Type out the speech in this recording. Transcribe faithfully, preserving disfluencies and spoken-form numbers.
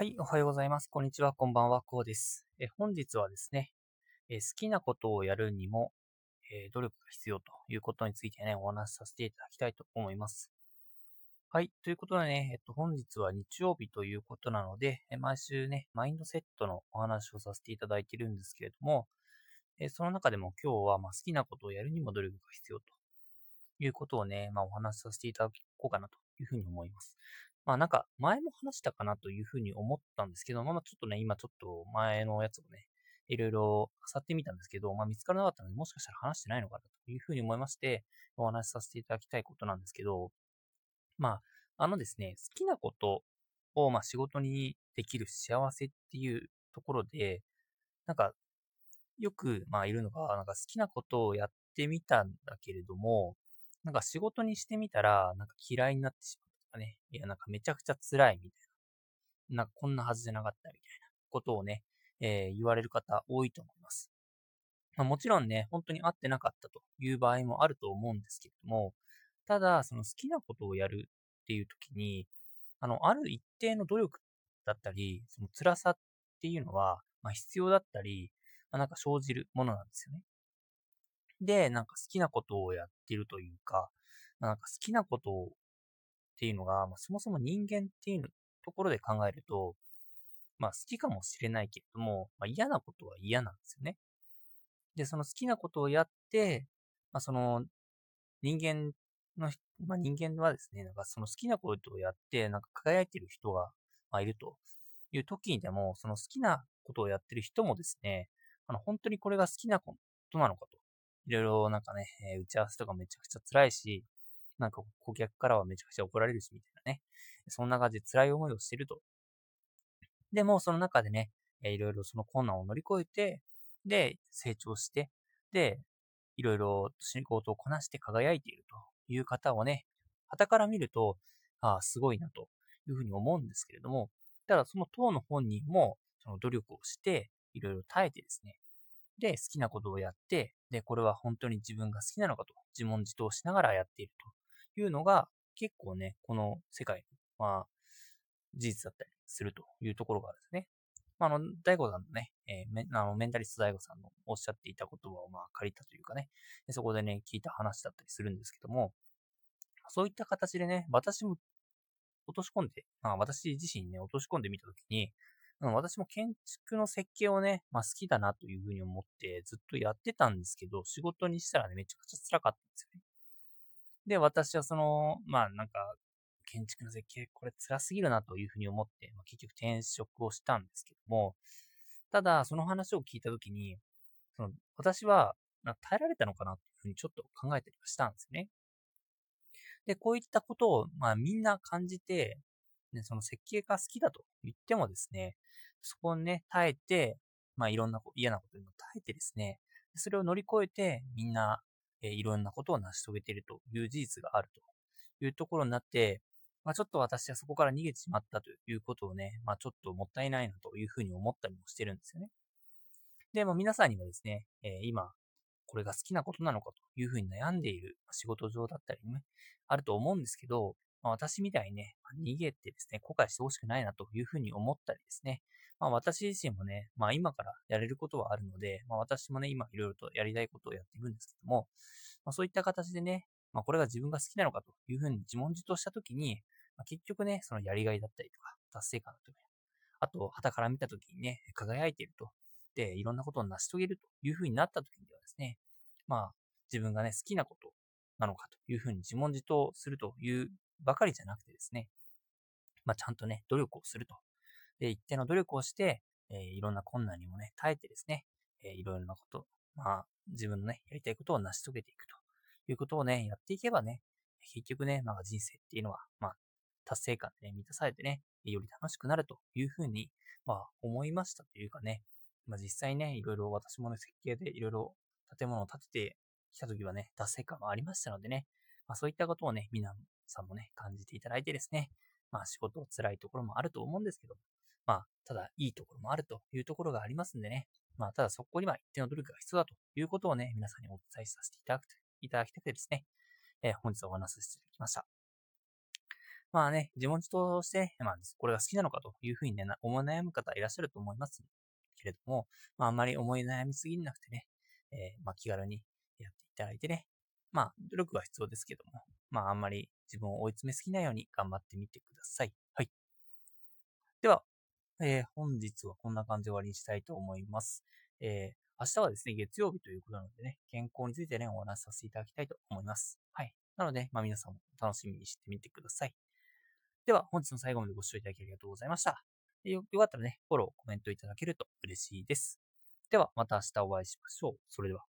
はい、おはようございます。こんにちは、こんばんは、こうです。え本日はですね、え好きなことをやるにも、え努力が必要ということについてね、お話しさせていただきたいと思います。はい、ということでね、えっと、本日は日曜日ということなので、え毎週ね、マインドセットのお話をさせていただいているんですけれども、えその中でも今日は、まあ、好きなことをやるにも努力が必要ということをね、まあ、お話しさせていただこうかなというふうに思います。まあなんか前も話したかなというふうに思ったんですけど、まあちょっとね、今ちょっと前のやつをね、いろいろ漁ってみたんですけど、まあ見つからなかったので、もしかしたら話してないのかなというふうに思いまして、お話しさせていただきたいことなんですけど、まああのですね、好きなことをまあ仕事にできる幸せっていうところで、なんかよくまあいるのが、なんか好きなことをやってみたんだけれども、なんか仕事にしてみたら、なんか嫌いになってしまう。ね、いや、なんかめちゃくちゃ辛いみたいな。なんかこんなはずじゃなかったみたいなことをね、えー、言われる方多いと思います。まあ、もちろんね、本当に合ってなかったという場合もあると思うんですけれども、ただ、その好きなことをやるっていう時に、あの、ある一定の努力だったり、その辛さっていうのは、まあ、必要だったり、まあ、なんか生じるものなんですよね。で、なんか好きなことをやってるというか、なんか好きなことをっていうのが、まあ、そもそも人間っていうところで考えると、まあ好きかもしれないけれども、まあ、嫌なことは嫌なんですよね。で、その好きなことをやって、まあその人間の、まあ人間はですね、なんかその好きなことをやって、なんか輝いている人がいるという時にでも、その好きなことをやってる人もですね、あの本当にこれが好きなことなのかと。いろいろなんかね、打ち合わせとかめちゃくちゃ辛いし、なんか顧客からはめちゃくちゃ怒られるし、みたいなね。そんな感じで辛い思いをしてると。でも、その中でね、いろいろその困難を乗り越えて、で、成長して、で、いろいろ仕事をこなして輝いているという方をね、傍から見ると、ああ、すごいなというふうに思うんですけれども、ただその当の本人も、その努力をして、いろいろ耐えてですね、で、好きなことをやって、で、これは本当に自分が好きなのかと、自問自答しながらやっていると。いうのが結構ね、この世界の、まあ、事実だったりするというところがあるんですね。まあ、あの、大悟さんのね、えー、メ, あのメンタリスト大悟さんのおっしゃっていた言葉をまあ借りたというかね、そこでね、聞いた話だったりするんですけども、そういった形でね、私も落とし込んで、まあ、私自身ね、落とし込んでみたときに、私も建築の設計をね、まあ好きだなというふうに思ってずっとやってたんですけど、仕事にしたらね、めちゃくちゃ辛かったんですよね。で、私はその、まあなんか、建築の設計、これ辛すぎるなというふうに思って、まあ、結局転職をしたんですけども、ただ、その話を聞いたときに、その私はなんか耐えられたのかなというふうにちょっと考えたりはしたんですよね。で、こういったことを、まあみんな感じて、ね、その設計が好きだと言ってもですね、そこをね、耐えて、まあいろんな嫌なことにも耐えてですね、それを乗り越えて、みんな、いろんなことを成し遂げているという事実があるというところになって、まあ、ちょっと私はそこから逃げてしまったということをね、まあ、ちょっともったいないなというふうに思ったりもしてるんですよね。で、まあ、皆さんにはですね、えー、今、これが好きなことなのかというふうに悩んでいる仕事上だったりね、あると思うんですけど、まあ、私みたいにね、逃げてですね、後悔してほしくないなというふうに思ったりですね、まあ、私自身もね、まあ今からやれることはあるので、まあ私もね、今いろいろとやりたいことをやっているんですけども、まあ、そういった形でね、まあこれが自分が好きなのかというふうに自問自答したときに、まあ、結局ね、そのやりがいだったりとか、達成感だとか、あと、傍から見たときにね、輝いていると、で、いろんなことを成し遂げるというふうになったときにはですね、まあ自分がね、好きなことなのかというふうに自問自答するというばかりじゃなくてですね、まあちゃんとね、努力をすると。で、一定の努力をして、えー、いろんな困難にもね、耐えてですね、えー、いろいろなこと、まあ、自分のね、やりたいことを成し遂げていくということをね、やっていけばね、結局ね、まあ人生っていうのは、まあ、達成感で、ね、満たされてね、より楽しくなるというふうに、まあ、思いましたというかね、まあ実際ね、いろいろ私もね、設計でいろいろ建物を建ててきたときはね、達成感もありましたのでね、まあそういったことをね、皆さんもね、感じていただいてですね、まあ仕事辛いところもあると思うんですけど、まあ、ただいいところもあるというところがありますんでね。まあ、ただそこには一定の努力が必要だということをね、皆さんにお伝えさせていただきたくてですね、えー、本日はお話しさせていただきました。まあね、自問自答をして、まあ、これが好きなのかというふうにね、思い悩む方いらっしゃると思いますけれども、まあ、あんまり思い悩みすぎなくてね、えー、まあ、気軽にやっていただいてね、まあ、努力は必要ですけども、まあ、あんまり自分を追い詰めすぎないように頑張ってみてください。はい。では、えー、本日はこんな感じで終わりにしたいと思います。えー、明日はですね、月曜日ということなのでね、健康についてね、お話しさせていただきたいと思います。はい。なので、まあ、皆さんも楽しみにしてみてください。では、本日の最後までご視聴いただきありがとうございました。よかったらね、フォロー、コメントいただけると嬉しいです。では、また明日お会いしましょう。それでは。